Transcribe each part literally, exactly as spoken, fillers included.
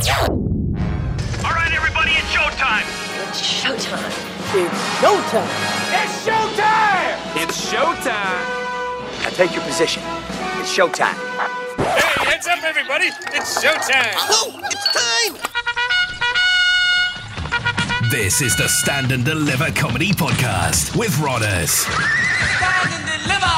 All right, everybody, it's showtime. It's showtime. It's showtime. It's showtime. It's showtime. Now take your position. It's showtime. Hey, heads up, everybody. It's showtime. Oh, it's time. This is the Stand and Deliver Comedy Podcast with Rhodders. Stand and Deliver!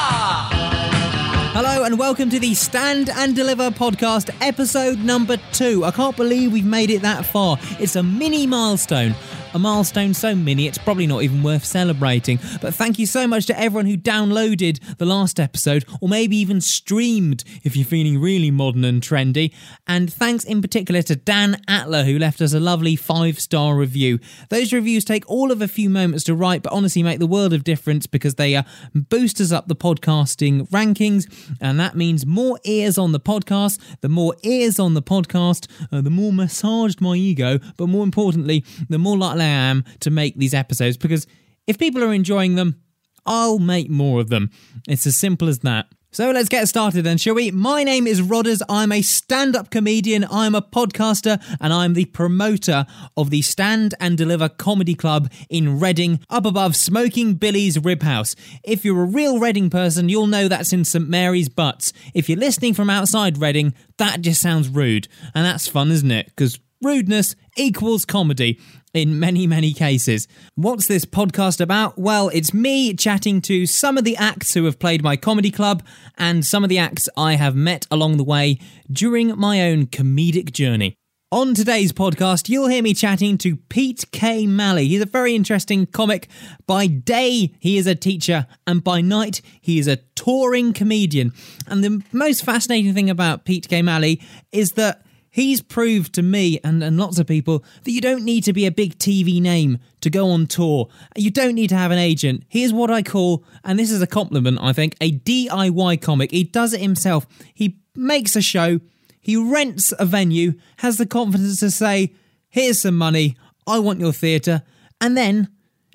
Hello and welcome to the Stand and Deliver Podcast, episode number two. I can't believe we've made it that far. It's a mini milestone. A milestone so mini it's probably not even worth celebrating. But thank you so much to everyone who downloaded the last episode, or maybe even streamed if you're feeling really modern and trendy. And thanks in particular to Dan Atler, who left us a lovely five-star review. Those reviews take all of a few moments to write, but honestly make the world of difference because they uh, boost us up the podcasting rankings, and that means more ears on the podcast. The more ears on the podcast, uh, the more massaged my ego, but more importantly, the more likely I am to make these episodes, because if people are enjoying them, I'll make more of them. It's as simple as that. So let's get started then, shall we? My name is Rhodders. I'm a stand-up comedian, I'm a podcaster, and I'm the promoter of the Stand and Deliver Comedy Club in Reading, up above Smoking Billy's Rib House. If you're a real Reading person, you'll know that's in St Mary's Butts. If you're listening from outside Reading, that just sounds rude. And that's fun, isn't it? Because rudeness equals comedy. In many, many cases. What's this podcast about? Well, it's me chatting to some of the acts who have played my comedy club and some of the acts I have met along the way during my own comedic journey. On today's podcast, you'll hear me chatting to Pete K. Mally. He's a very interesting comic. By day, he is a teacher, and by night, he is a touring comedian. And the most fascinating thing about Pete K. Mally is that he's proved to me and, and lots of people that you don't need to be a big T V name to go on tour. You don't need to have an agent. Here's what I call, and this is a compliment, I think, a D I Y comic. He does it himself. He makes a show. He rents a venue, has the confidence to say, here's some money. I want your theatre. And then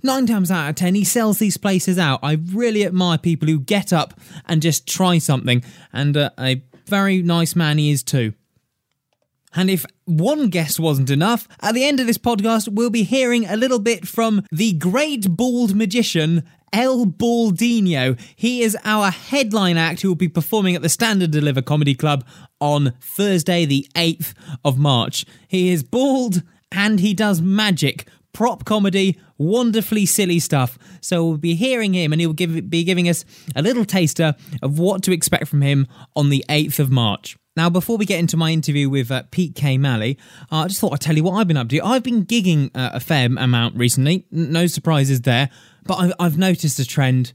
nine times out of ten, he sells these places out. I really admire people who get up and just try something. And uh, a very nice man he is too. And if one guest wasn't enough, at the end of this podcast, we'll be hearing a little bit from the great bald magician, El Baldiniho. He is our headline act who will be performing at the Stand and Deliver Comedy Club on Thursday, the eighth of March. He is bald and he does magic, prop comedy, wonderfully silly stuff. So we'll be hearing him and he'll give, be giving us a little taster of what to expect from him on the eighth of March. Now, before we get into my interview with uh, Pete K. Mally, uh, I just thought I'd tell you what I've been up to. I've been gigging uh, a fair amount recently. N- no surprises there. But I've, I've noticed a trend.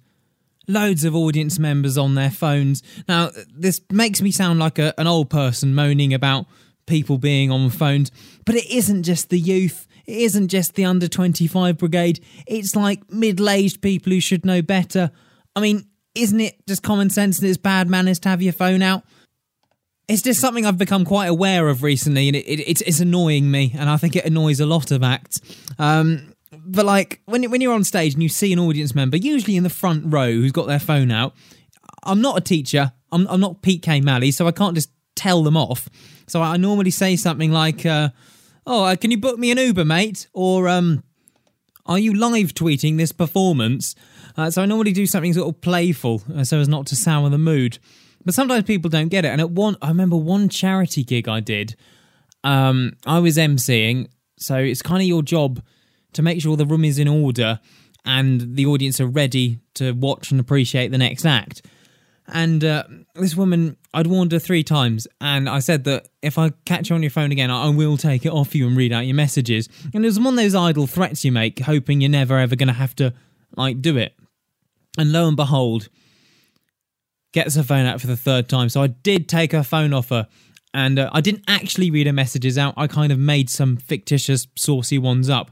Loads of audience members on their phones. Now, this makes me sound like a, an old person moaning about people being on phones. But it isn't just the youth. It isn't just the under twenty-five brigade. It's like middle-aged people who should know better. I mean, isn't it just common sense that it's bad manners to have your phone out? It's just something I've become quite aware of recently, and it, it, it's, it's annoying me, and I think it annoys a lot of acts. Um, but, like, when, when you're on stage and you see an audience member, usually in the front row, who's got their phone out, I'm not a teacher, I'm, I'm not Pete K. Mally, so I can't just tell them off. So I normally say something like, uh, oh, uh, can you book me an Uber, mate? Or, um, are you live tweeting this performance? Uh, so I normally do something sort of playful, uh, so as not to sour the mood. But sometimes people don't get it. And at one, I remember one charity gig I did, um, I was emceeing. So it's kind of your job to make sure the room is in order and the audience are ready to watch and appreciate the next act. And uh, this woman, I'd warned her three times. And I said that if I catch you on your phone again, I will take it off you and read out your messages. And it was one of those idle threats you make, hoping you're never, ever going to have to, like, do it. And lo and behold, gets her phone out for the third time. So I did take her phone off her, and uh, I didn't actually read her messages out. I kind of made some fictitious, saucy ones up.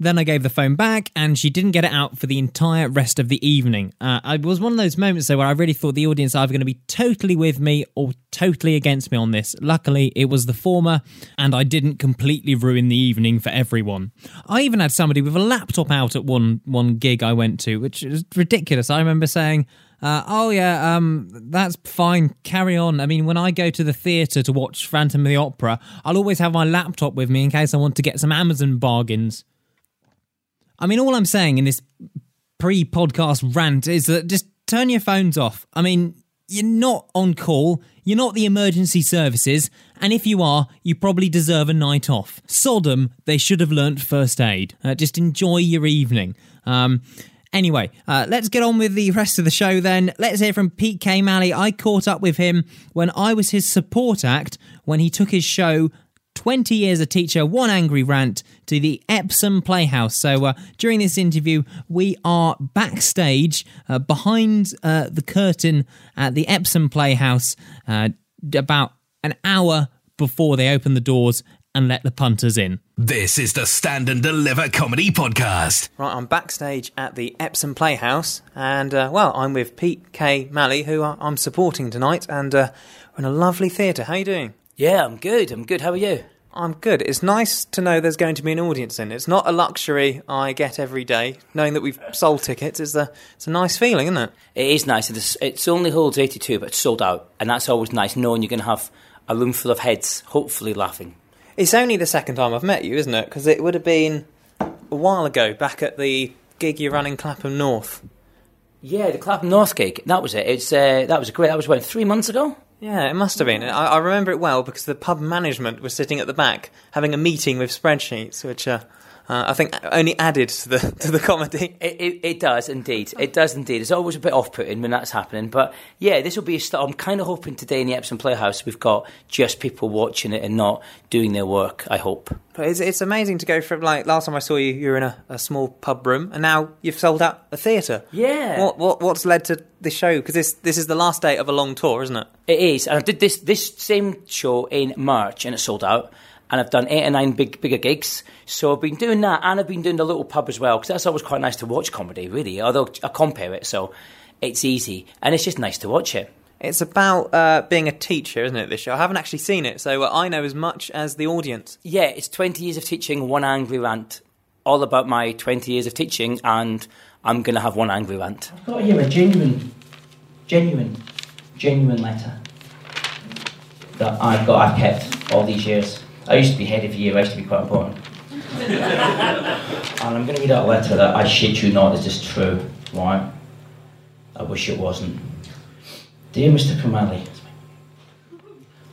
Then I gave the phone back, and she didn't get it out for the entire rest of the evening. Uh, it was one of those moments, though, where I really thought the audience are either going to be totally with me or totally against me on this. Luckily, it was the former, and I didn't completely ruin the evening for everyone. I even had somebody with a laptop out at one, one gig I went to, which is ridiculous. I remember saying, Uh, oh, yeah, um, that's fine. Carry on. I mean, when I go to the theatre to watch Phantom of the Opera, I'll always have my laptop with me in case I want to get some Amazon bargains. I mean, all I'm saying in this pre-podcast rant is that just turn your phones off. I mean, you're not on call, you're not the emergency services, and if you are, you probably deserve a night off. Sodom, they should have learnt first aid. Uh, just enjoy your evening. Um... Anyway, uh, let's get on with the rest of the show then. Let's hear from Pete K. Mally. I caught up with him when I was his support act when he took his show Twenty Years of Teaching: One Angry Rant to the Epsom Playhouse. So uh, during this interview, we are backstage uh, behind uh, the curtain at the Epsom Playhouse uh, about an hour before they open the doors and let the punters in. This is the Stand and Deliver Comedy Podcast. Right, I'm backstage at the Epsom Playhouse, and, uh, well, I'm with Pete K. Mally, who I'm supporting tonight, and uh, we're in a lovely theatre. How are you doing? Yeah, I'm good. I'm good. How are you? I'm good. It's nice to know there's going to be an audience in. It's not a luxury I get every day, knowing that we've sold tickets. It's a, it's a nice feeling, isn't it? It is nice. It's, it's only holds eighty-two, but it's sold out, and that's always nice, knowing you're going to have a room full of heads, hopefully laughing. It's only the second time I've met you, isn't it? Because it would have been a while ago, back at the gig you ran in Clapham North. Yeah, the Clapham North gig. That was it. It's uh, that was great. That was when three months ago. Yeah, it must have been. I, I remember it well because the pub management was sitting at the back having a meeting with spreadsheets, which uh, uh, I think only added to the to the comedy. It, it, it does indeed. It does indeed. It's always a bit off-putting when that's happening, but yeah, this will be a start. I'm kind of hoping today in the Epsom Playhouse we've got just people watching it and not doing their work. I hope. But it's, it's amazing to go from, like, last time I saw you, you were in a, a small pub room, and now you've sold out a theatre. Yeah. What, what what's led to this show? Because this this is the last day of a long tour, isn't it? It is. And I did this this same show in March, and it sold out. And I've done eight or nine big bigger gigs. So I've been doing that, and I've been doing the little pub as well, because that's always quite nice to watch comedy, really. Although I compare it, so it's easy. And it's just nice to watch it. It's about uh, being a teacher, isn't it, this show? I haven't actually seen it, so I know as much as the audience. Yeah, it's twenty years of teaching, one angry rant. All about my twenty years of teaching, and I'm going to have one angry rant. I've got here a genuine, genuine, genuine letter that I've got, I've kept all these years. I used to be head of year, I used to be quite important. And I'm going to read out a letter that, I shit you not, is just true, right? I wish it wasn't. Dear Mister K. Mally,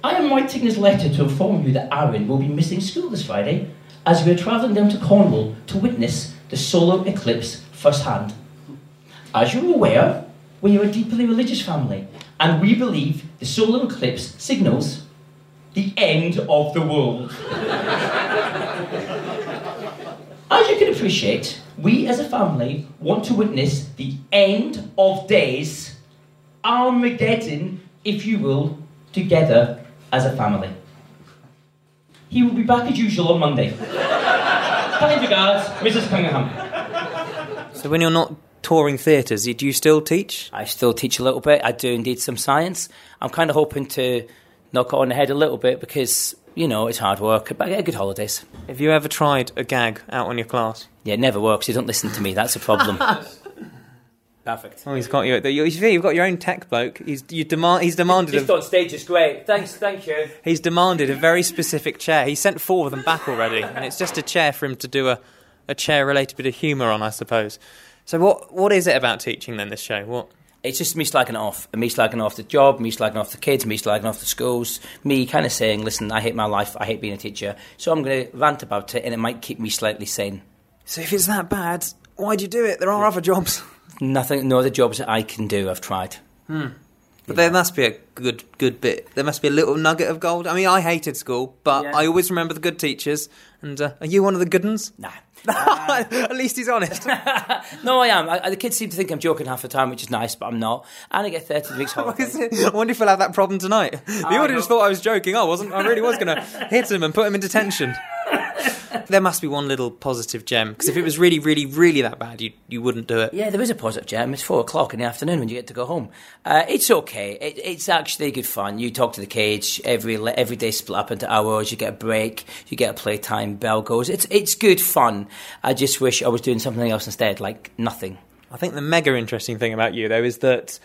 I am writing this letter to inform you that Aaron will be missing school this Friday as we are travelling down to Cornwall to witness the solar eclipse firsthand. As you're aware, we are a deeply religious family and we believe the solar eclipse signals the end of the world. As you can appreciate, we as a family want to witness the end of days, Armageddon, if you will, together as a family. He will be back as usual on Monday. Kind regards, Missus Cunningham. So when you're not touring theatres, do you still teach? I still teach a little bit. I do indeed some science. I'm kind of hoping to knock it on the head a little bit because, you know, it's hard work, but I get good holidays. Have you ever tried a gag out on your class? Yeah, it never works. They don't listen to me. That's a problem. Perfect. Oh, he's got you. You've got your own tech bloke. He's you demand. He's demanded. Just a, on stage is great. Thanks, thank you. He's demanded a very specific chair. He sent four of them back already, and it's just a chair for him to do a, a chair-related bit of humour on, I suppose. So, what what is it about teaching then? This show, what? It's just me slagging it off, and me slagging off the job, me slagging off the kids, me slagging off the schools, me kind of saying, "Listen, I hate my life. I hate being a teacher." So I'm going to rant about it, and it might keep me slightly sane. So, if it's that bad, why do you do it? There are other jobs. Nothing, no other jobs that I can do, I've tried. Hmm. But yeah. There must be a good good bit. There must be a little nugget of gold. I mean, I hated school, but yeah. I always remember the good teachers. And uh, are you one of the good ones? Nah. Uh, At least he's honest. No, I am. I, the kids seem to think I'm joking half the time, which is nice, but I'm not. And I get thirty weeks holiday. I wonder if we'll have that problem tonight. The I audience know. Thought I was joking. I wasn't. I really was going to hit him and put him in detention. There must be one little positive gem, because if it was really, really, really that bad, you you wouldn't do it. Yeah, there is a positive gem. It's four o'clock in the afternoon when you get to go home. Uh, it's okay. It, it's actually good fun. You talk to the cage every every day, split up into hours. You get a break. You get a playtime. Bell goes. It's it's good fun. I just wish I was doing something else instead, like nothing. I think the mega interesting thing about you, though, is that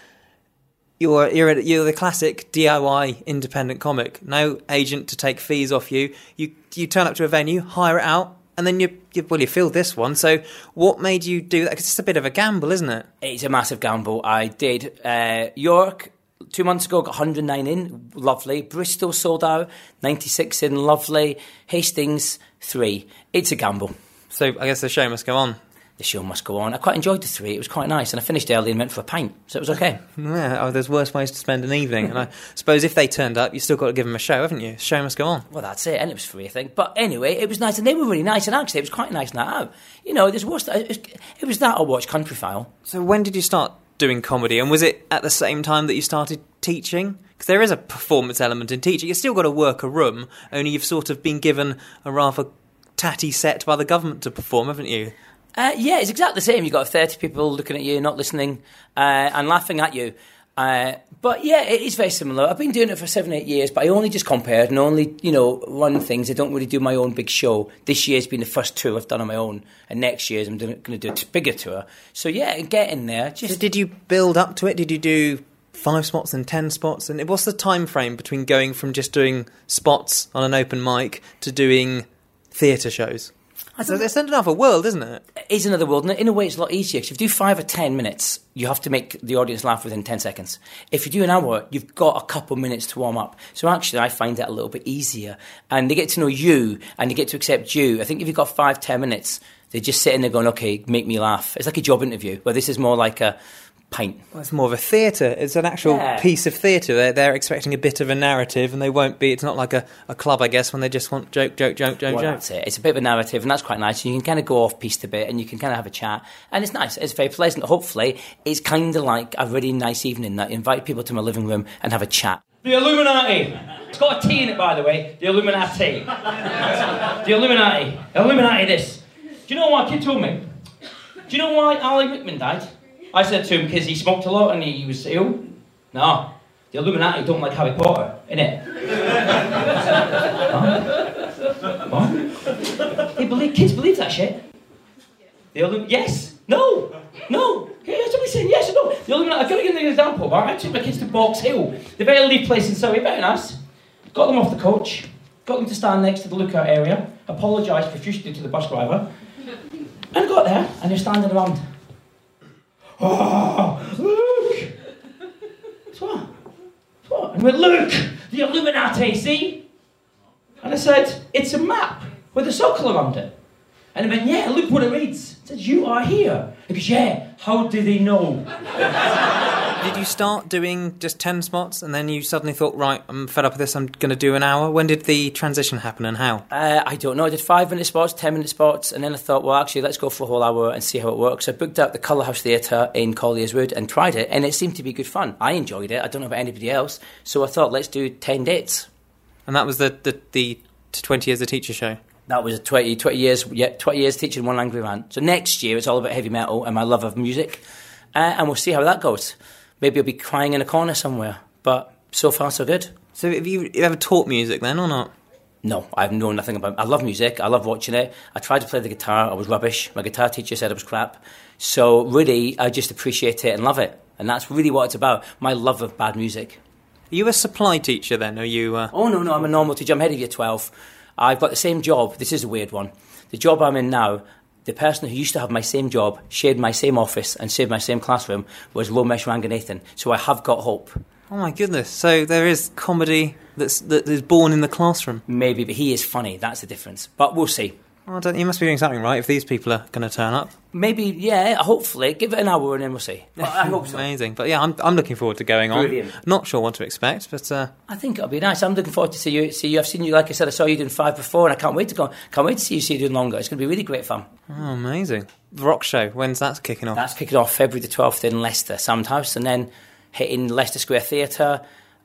you're you're, a, you're the classic D I Y independent comic. No agent to take fees off you. You you turn up to a venue, hire it out, and then you, you well, you fill this one. So what made you do that? Because it's a bit of a gamble, isn't it? It's a massive gamble. I did uh, York two months ago, got one hundred nine in, lovely. Bristol sold out, ninety-six in, lovely. Hastings, three. It's a gamble. So I guess the show must go on. The show must go on. I quite enjoyed the three. It was quite nice. And I finished early and went for a pint. So it was okay. Yeah, oh, there's worse ways to spend an evening. And I suppose if they turned up, you've still got to give them a show, haven't you? The show must go on. Well, that's it. And it was free, I think. But anyway, it was nice. And they were really nice. And actually, it was quite a nice night out. You know, there's worse. It was that I watched Countryfile. So when did you start doing comedy? And was it at the same time that you started teaching? Because there is a performance element in teaching. You've still got to work a room, only you've sort of been given a rather tatty set by the government to perform, haven't you? Uh, yeah, it's exactly the same. You've got thirty people looking at you, not listening, uh, and laughing at you. Uh, but yeah, it is very similar. I've been doing it for seven, eight years, but I only just compared and only, you know, run things. I don't really do my own big show. This year's been the first tour I've done on my own, and next year's I'm going to do a bigger tour. So yeah, getting there. Just... So did you build up to it? Did you do five spots and ten spots? And what's the time frame between going from just doing spots on an open mic to doing theatre shows? So it's another world, isn't it? It is another world, and in a way it's a lot easier, because if you do five or ten minutes, you have to make the audience laugh within ten seconds. If you do an hour, you've got a couple of minutes to warm up. So actually I find that a little bit easier, and they get to know you, and they get to accept you. I think if you've got five, ten minutes, they're just sitting there going, okay, make me laugh. It's like a job interview, where this is more like a... pint. Well, it's more of a theatre. It's an actual yeah. piece of theatre. They're, they're expecting a bit of a narrative, and they won't be. It's not like a, a club, I guess, when they just want joke, joke, joke, joke, well, joke. That's it. It's a bit of a narrative, and that's quite nice. And you can kind of go off piece to bit, and you can kind of have a chat. And it's nice. It's very pleasant. Hopefully, it's kind of like a really nice evening that I invite people to my living room and have a chat. The Illuminati. It's got a T in it, by the way. The Illuminati. The Illuminati. Illuminati this. Do you know why a kid told me? Do you know why Ali McMahon died? I said to him, because he smoked a lot and he was ill. No, the Illuminati don't like Harry Potter, innit? What? What? They believe, kids believe that shit. The Illum- yes, no, no. Somebody's saying yes or no. The Illuminati, I've got to give them an example, right? I took my kids to Box Hill. The very leaf place in Surrey, very nice. Got them off the coach, got them to stand next to the lookout area, apologised profusely to the bus driver, and got there, and they're standing around. Oh, look! It's what? It's what? And we went, look! The Illuminati, see? And I said, it's a map with a circle around it. And I went, yeah, look what it reads. It says, you are here. He goes, yeah, how do they know? Did you start doing just ten spots and then you suddenly thought, right, I'm fed up with this, I'm going to do an hour? When did the transition happen and how? Uh, I don't know. I did five-minute spots, ten-minute spots, and then I thought, well, actually, let's go for a whole hour and see how it works. I booked out the Colour House Theatre in Colliers Wood and tried it, and it seemed to be good fun. I enjoyed it. I don't know about anybody else. So I thought, let's do ten dates. And that was the, the, the Twenty Years of Teaching show? That was twenty, twenty years, yeah, twenty years teaching one angry rant. So next year, it's all about heavy metal and my love of music, uh, and we'll see how that goes. Maybe I'll be crying in a corner somewhere, but so far so good. So have you ever taught music then or not? No, I've known nothing about it. I love music, I love watching it. I tried to play the guitar, I was rubbish. My guitar teacher said I was crap. So really, I just appreciate it and love it. And that's really what it's about, my love of bad music. Are you a supply teacher then? Are you? Uh... Oh no, no, I'm a normal teacher, I'm head of year twelve. I've got the same job, this is a weird one. The job I'm in now... The person who used to have my same job, shared my same office and shared my same classroom was Romesh Ranganathan. So I have got hope. Oh my goodness. So there is comedy that's, that is born in the classroom. Maybe, but he is funny. That's the difference. But we'll see. Well, don't, you must be doing something right if these people are going to turn up. Maybe, yeah, hopefully. Give it an hour and then we'll see. But I hope so. Amazing. But yeah, I'm, I'm looking forward to going on. Brilliant. Not sure what to expect, but... Uh... I think it'll be nice. I'm looking forward to see you. See you. I've seen you, like I said, I saw you doing five before and I can't wait to go. Can't wait to see you, see you doing longer. It's going to be really great fun. Oh, amazing. The rock show, when's that kicking off? That's kicking off February the twelfth in Leicester, Soundhouse, and then hitting Leicester Square Theatre,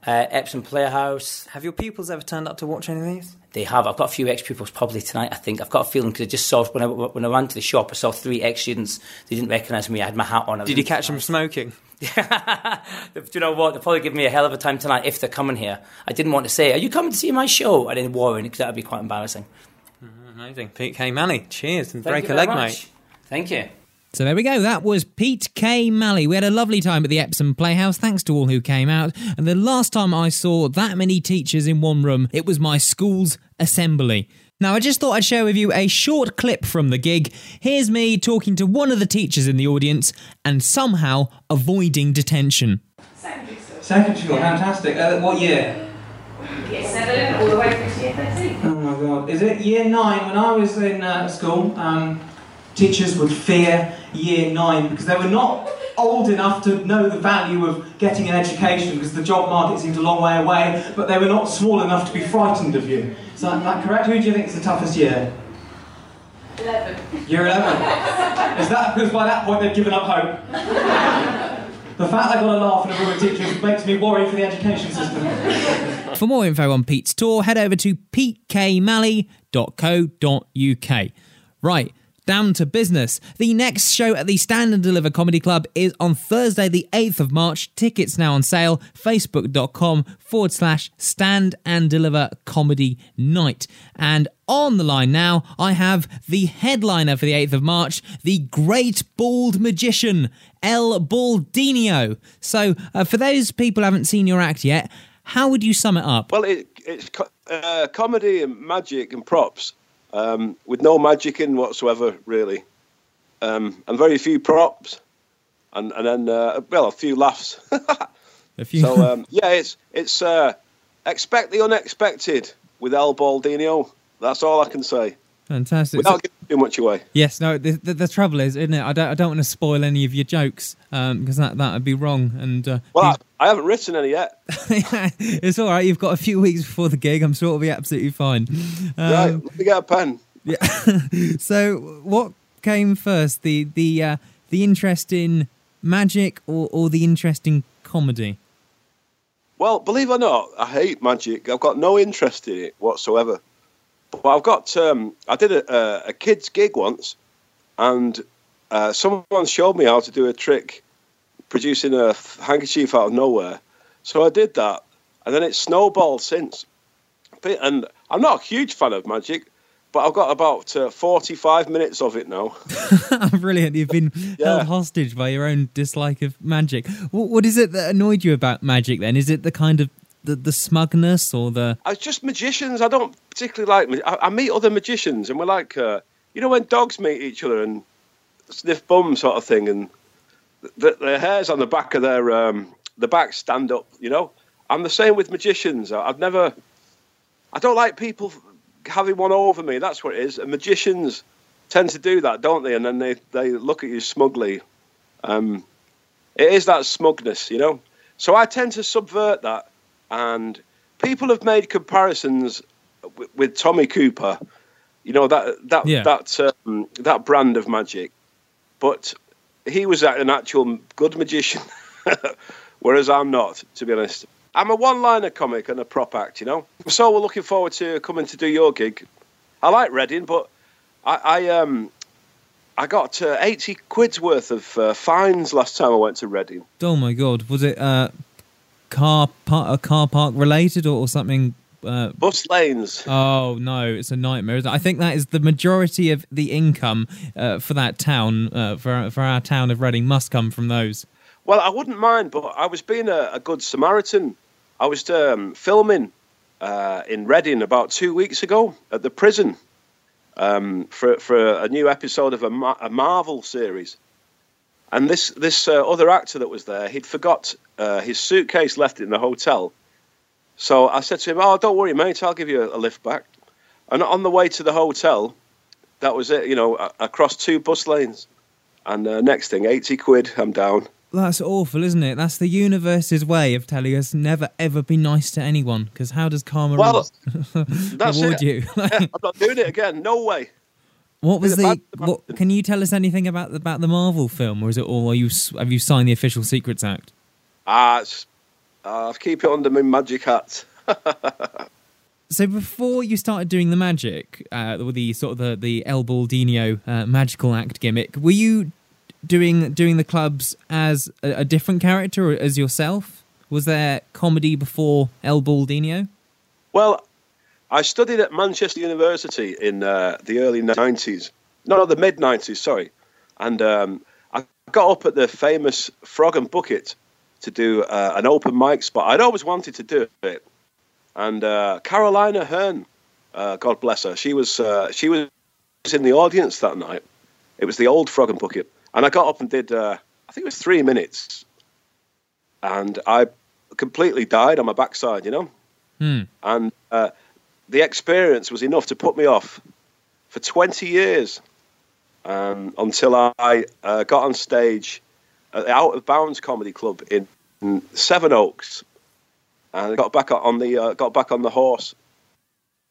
uh, Epsom Playhouse. Have your pupils ever turned up to watch any of these? They have. I've got a few ex-pupils probably tonight, I think. I've got a feeling because I just saw, when I, when I ran to the shop, I saw three ex-students. They didn't recognise me. I had my hat on. Did you catch them smoking? Do you know what? They'll probably give me a hell of a time tonight if they're coming here. I didn't want to say, are you coming to see my show? I didn't warn, because that would be quite embarrassing. Amazing. Pete K. Mally, cheers and break a leg, mate. Thank you. So there we go. That was Pete K. Mally. We had a lovely time at the Epsom Playhouse. Thanks to all who came out. And the last time I saw that many teachers in one room, it was my school's assembly. Now, I just thought I'd share with you a short clip from the gig. Here's me talking to one of the teachers in the audience and somehow avoiding detention. Secondary school. Secondary school, yeah. Fantastic. Uh, what year? Year seven all the way through to year thirteen. Oh my God. Is it year nine? When I was in uh, school, um, teachers would fear year nine because they were not old enough to know the value of getting an education because the job market seemed a long way away, but they were not small enough to be frightened of you. Is that, is that correct? Who do you think is the toughest year? eleven. Year eleven? Is that because by that point they've given up hope? The fact they got a laugh in a room of teachers makes me worry for the education system. For more info on Pete's tour, head over to pete k mally dot co dot u k. Right. Down to business. The next show at the Stand and Deliver Comedy Club is on Thursday the eighth of March. Tickets now on sale. Facebook.com forward slash Stand and Deliver Comedy Night. And on the line now, I have the headliner for the eighth of March, the Great Bald Magician, El Baldiniho. So uh, for those people who haven't seen your act yet, how would you sum it up? Well, it, it's co- uh, comedy and magic and props. Um, with no magic in whatsoever, really, um, and very few props, and and then uh, well, a few laughs. a few. So um, yeah, it's it's uh, expect the unexpected with El Baldiniho. That's all I can say. Fantastic. Without giving too much away. Yes. No. The, the, the trouble is, isn't it? I don't I don't want to spoil any of your jokes because um, that that would be wrong. And uh, well, these... I, I haven't written any yet. Yeah, it's all right. You've got a few weeks before the gig. I'm sure it'll be absolutely fine. Um, right. Let me get a pen. Yeah. So, what came first, the the uh, the interest in magic or or the interest in comedy? Well, believe it or not, I hate magic. I've got no interest in it whatsoever. Well, I've got, um, I did a, a kids gig once and uh, someone showed me how to do a trick producing a f- handkerchief out of nowhere. So I did that and then it snowballed since. And I'm not a huge fan of magic, but I've got about uh, forty-five minutes of it now. Brilliant. You've been yeah. held hostage by your own dislike of magic. What, what is it that annoyed you about magic then? Is it the kind of The, the smugness or the... It's just magicians. I don't particularly like... Mag- I, I meet other magicians and we're like... Uh, you know when dogs meet each other and sniff bum sort of thing and th- th- their hairs on the back of their... Um, the back stand up, you know? I'm the same with magicians. I, I've never... I don't like people having one over me. That's what it is. And magicians tend to do that, don't they? And then they, they look at you smugly. Um, it is that smugness, you know? So I tend to subvert that. And people have made comparisons w- with Tommy Cooper, you know, that that yeah. that um, that brand of magic. But he was an actual good magician, whereas I'm not, to be honest. I'm a one-liner comic and a prop act, you know. So we're looking forward to coming to do your gig. I like Reading, but I, I um I got uh, eighty quid's worth of uh, fines last time I went to Reading. Oh my God, was it? Uh... Car park, a car park related or, or something? Uh, Bus lanes. Oh no, it's a nightmare. I think that is the majority of the income uh, for that town, uh, for for our town of Reading, must come from those. Well, I wouldn't mind, but I was being a, a good Samaritan. I was um, filming uh, in Reading about two weeks ago at the prison um, for for a new episode of a, Ma- a Marvel series. And this this uh, other actor that was there, he'd forgot uh, his suitcase, left it in the hotel. So I said to him, "Oh, don't worry, mate, I'll give you a, a lift back." And on the way to the hotel, that was it, you know, across two bus lanes. And uh, next thing, eighty quid, I'm down. That's awful, isn't it? That's the universe's way of telling us never, ever be nice to anyone, because how does karma well, reward that's it. You? Yeah, I'm not doing it again, no way. What was the? What, can you tell us anything about about the Marvel film, or is it all? Are you have you signed the Official Secrets Act? Ah, uh, uh, keep it under my magic hat. So before you started doing the magic, uh, the sort of the the El Baldiniho uh, magical act gimmick, were you doing doing the clubs as a, a different character or as yourself? Was there comedy before El Baldiniho? Well, I studied at Manchester University in uh, the early nineties. No, no, the mid nineties, sorry. And um, I got up at the famous Frog and Bucket to do uh, an open mic spot. I'd always wanted to do it. And uh, Carolina Hearn, uh, God bless her, she was uh, she was in the audience that night. It was the old Frog and Bucket. And I got up and did, uh, I think it was three minutes. And I completely died on my backside, you know? Hmm. And uh, the experience was enough to put me off for twenty years um, until I uh, got on stage at the Out of Bounds Comedy Club in, in Sevenoaks. And I got back on the uh, got back on the horse,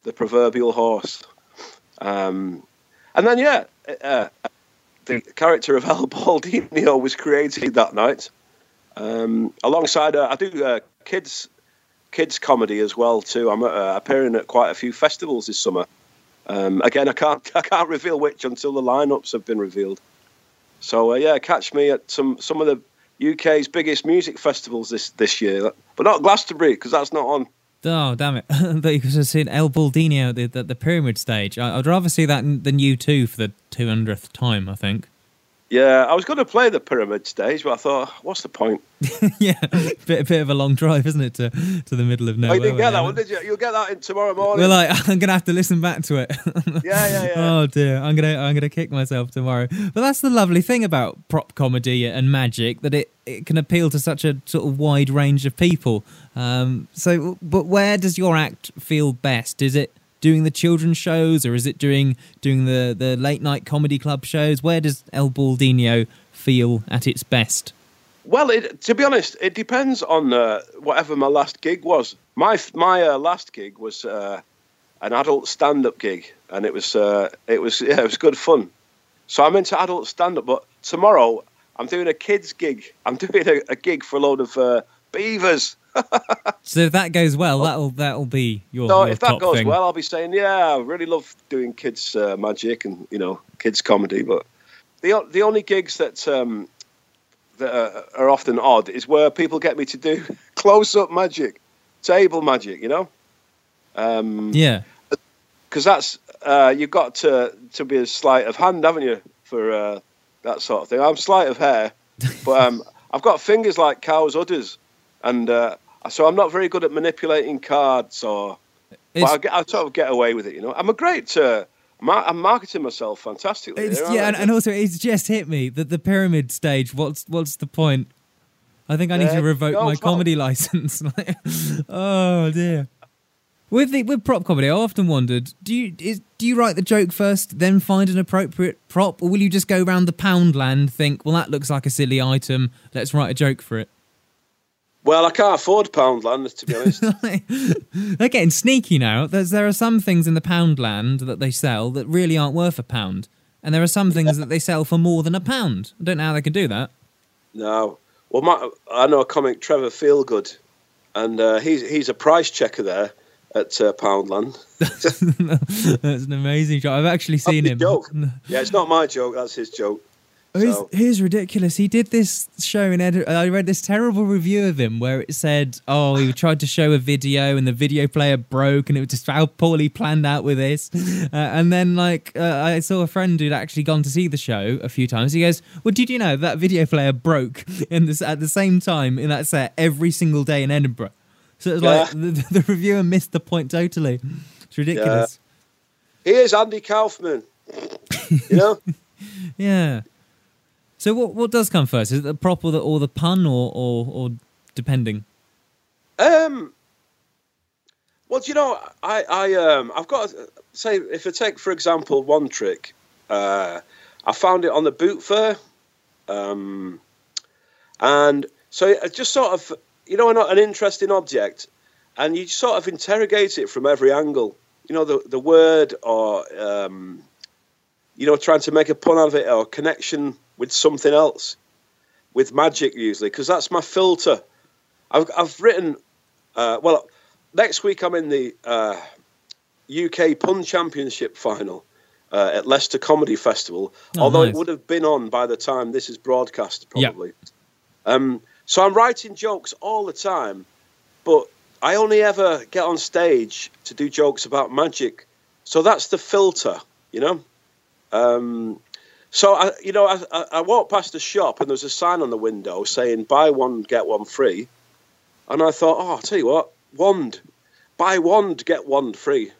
the proverbial horse, um, and then yeah, uh, the character of El Baldiniho was created that night, um, alongside uh, I do uh, kids kids comedy as well too. I'm uh, appearing at quite a few festivals this summer. Um, again, I can't I can't reveal which until the lineups have been revealed. So uh, yeah, catch me at some some of the U K's biggest music festivals this, this year, but not Glastonbury because that's not on. Oh, damn it. But you could have seen El Baldiniho at the, the, the pyramid stage. I, I'd rather see that than you two for the two hundredth time, I think. Yeah, I was going to play the pyramid stage, but I thought, what's the point? Yeah, a bit, bit of a long drive, isn't it, to, to the middle of nowhere. Oh, you didn't get that one, did you? You'll get that in tomorrow morning. We're like, I'm going to have to listen back to it. yeah, yeah, yeah. Oh, dear, I'm going to I'm gonna kick myself tomorrow. But that's the lovely thing about prop comedy and magic, that it, it can appeal to such a sort of wide range of people. Um, so, but where does your act feel best? Is it doing the children's shows, or is it doing doing the, the late night comedy club shows? Where does El Baldiniho feel at its best? Well, it, to be honest, it depends on uh, whatever my last gig was. My my uh, last gig was uh, an adult stand up gig, and it was uh, it was yeah it was good fun. So I'm into adult stand up, but tomorrow I'm doing a kids gig. I'm doing a, a gig for a load of uh, beavers. So if that goes well, that'll that'll be your. No, your if that goes thing. well, I'll be saying, yeah, I really love doing kids uh, magic and you know kids comedy. But the the only gigs that um, that are, are often odd is where people get me to do close up magic, table magic. You know, um, yeah, because that's uh, you've got to to be a sleight of hand, haven't you, for uh, that sort of thing. I'm sleight of hair, but um, I've got fingers like cows' udders, and. Uh, So I'm not very good at manipulating cards, or but I, get, I sort of get away with it, you know. I'm a great, uh, mar- I'm marketing myself fantastically. It's, yeah, and, and also it's just hit me that the pyramid stage. What's what's the point? I think I need uh, to revoke no, my comedy license. Like, oh dear. With the with prop comedy, I often wondered: do you is, do you write the joke first, then find an appropriate prop, or will you just go round the pound land, think, well, that looks like a silly item, let's write a joke for it? Well, I can't afford Poundland, to be honest. They're getting sneaky now. There's, there are some things in the Poundland that they sell that really aren't worth a pound. And there are some things that they sell for more than a pound. I don't know how they can do that. No. Well, my, I know a comic, Trevor Feelgood, and uh, he's he's a price checker there at uh, Poundland. That's an amazing joke. I've actually seen him. Joke. Yeah, it's not my joke. That's his joke. So. He's, he's ridiculous. He did this show in Edinburgh. I read this terrible review of him where it said, oh, he tried to show a video and the video player broke and it was just how poorly planned out with this. Uh, and then, like, uh, I saw a friend who'd actually gone to see the show a few times. He goes, well, did you know that video player broke in this, at the same time in that set every single day in Edinburgh? So it was yeah. like the, the reviewer missed the point totally. It's ridiculous. Yeah. Here's Andy Kaufman. You know? Yeah. So what what does come first? Is it the prop or the, or the pun or, or or depending? Um. Well, do you know, I I um I've got to say, if I take for example one trick, uh, I found it on the boot fair, um, and so it just sort of you know an interesting object, and you sort of interrogate it from every angle. You know the the word or um, you know trying to make a pun out of it or connection with something else, with magic usually, because that's my filter. I've I've written, uh, well, next week I'm in the uh, U K Pun Championship final uh, at Leicester Comedy Festival, oh, although nice. It would have been on by the time this is broadcast, probably. Yep. Um, so I'm writing jokes all the time, but I only ever get on stage to do jokes about magic. So that's the filter, you know? Um So, I, you know, I, I walked past the shop and there was a sign on the window saying, buy one, get one free. And I thought, oh, I'll tell you what, wand. Buy wand, get wand free.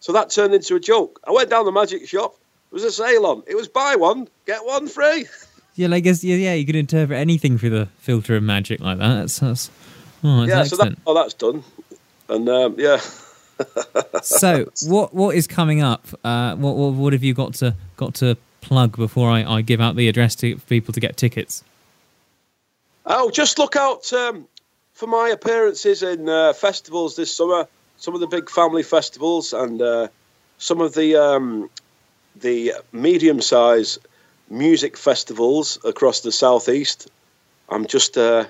So that turned into a joke. I went down the magic shop. There was a sale on. It was buy one, get one free. Yeah, like, yeah, yeah, you could interpret anything through the filter of magic like that. That's, that's, oh, that's yeah, so that, oh, that's done. And, um, yeah. So what what is coming up? Uh, what, what what have you got to got to plug before I, I give out the address to for people to get tickets? Oh, just look out um, for my appearances in uh, festivals this summer. Some of the big family festivals and uh, some of the um, the medium size music festivals across the southeast. I'm just uh,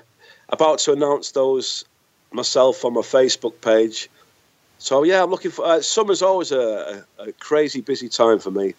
about to announce those myself on my Facebook page. So, yeah, I'm looking for... Uh, summer's always a, a crazy busy time for me.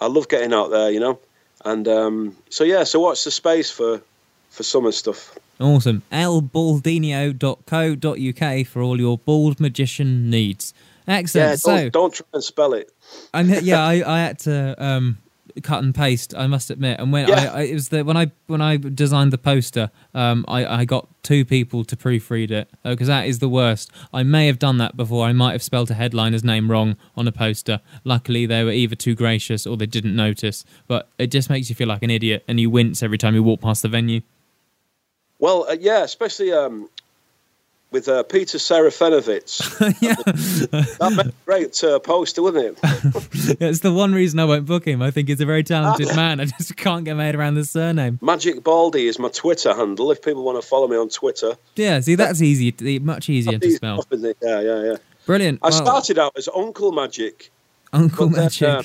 I love getting out there, you know. And um, so, yeah, so watch the space for, for summer stuff. Awesome. el baldiniho dot co dot uk for all your bald magician needs. Excellent. Yeah, don't, so, don't try and spell it. I'm, yeah, I, I had to um, cut and paste, I must admit. And when yeah. I, I it was the when I when I designed the poster, um, I, I got two people to proofread it because that is the worst. I may have done that before. I might have spelled a headliner's name wrong on a poster. Luckily, they were either too gracious or they didn't notice. But it just makes you feel like an idiot, and you wince every time you walk past the venue. Well, uh, yeah, especially um, with uh, Peter Serafinovich. Yeah. That made a great uh, poster, wasn't it? It's the one reason I won't book him. I think he's a very talented man. I just can't get my head around the surname. Magic Baldy is my Twitter handle, if people want to follow me on Twitter. Yeah, see, that's easy, much easier to spell. Yeah, yeah, yeah. Brilliant. I well, started out as Uncle Magic. Uncle but, Magic. Uh,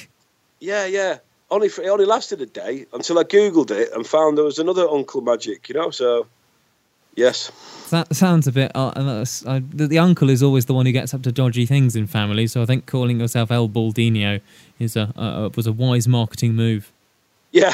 yeah, yeah. Only for, it only lasted a day until I Googled it and found there was another Uncle Magic, you know, so... Yes. That sounds a bit... Uh, uh, the, the uncle is always the one who gets up to dodgy things in family, so I think calling yourself El Baldiniho is a, uh, was a wise marketing move. Yeah.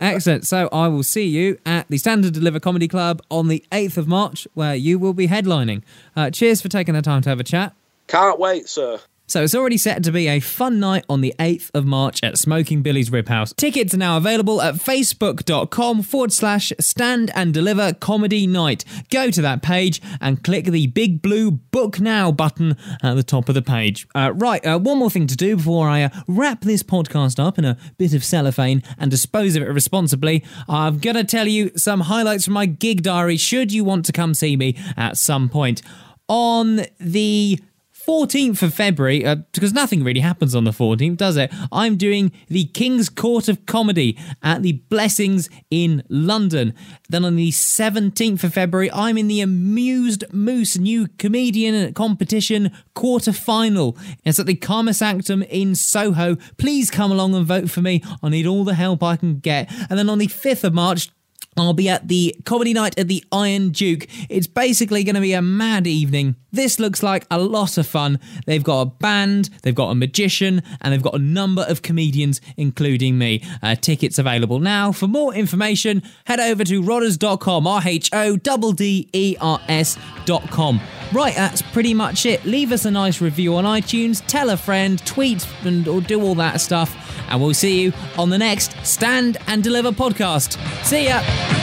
Excellent. So I will see you at the Stand and Deliver Comedy Club on the eighth of March, where you will be headlining. Uh, cheers for taking the time to have a chat. Can't wait, sir. So it's already set to be a fun night on the eighth of March at Smoking Billy's Rib House. Tickets are now available at facebook.com forward slash stand and deliver comedy night. Go to that page and click the big blue book now button at the top of the page. Uh, right, uh, one more thing to do before I uh, wrap this podcast up in a bit of cellophane and dispose of it responsibly. I'm going to tell you some highlights from my gig diary should you want to come see me at some point. On the... fourteenth of February, uh, because nothing really happens on the fourteenth, does it? I'm doing the King's Court of Comedy at the Blessings in London. Then on the seventeenth of February, I'm in the Amused Moose New Comedian Competition quarter-final. It's at the Carmus Actum in Soho. Please come along and vote for me. I need all the help I can get. And then on the fifth of March, I'll be at the comedy night at the Iron Duke. It's basically going to be a mad evening. This looks like a lot of fun. They've got a band, they've got a magician, and they've got a number of comedians, including me. Uh, tickets available now. For more information, head over to rodders dot com, R H O D D E R S dot com. Right, that's pretty much it. Leave us a nice review on iTunes, tell a friend, tweet, and or do all that stuff. And we'll see you on the next Stand and Deliver podcast. See ya!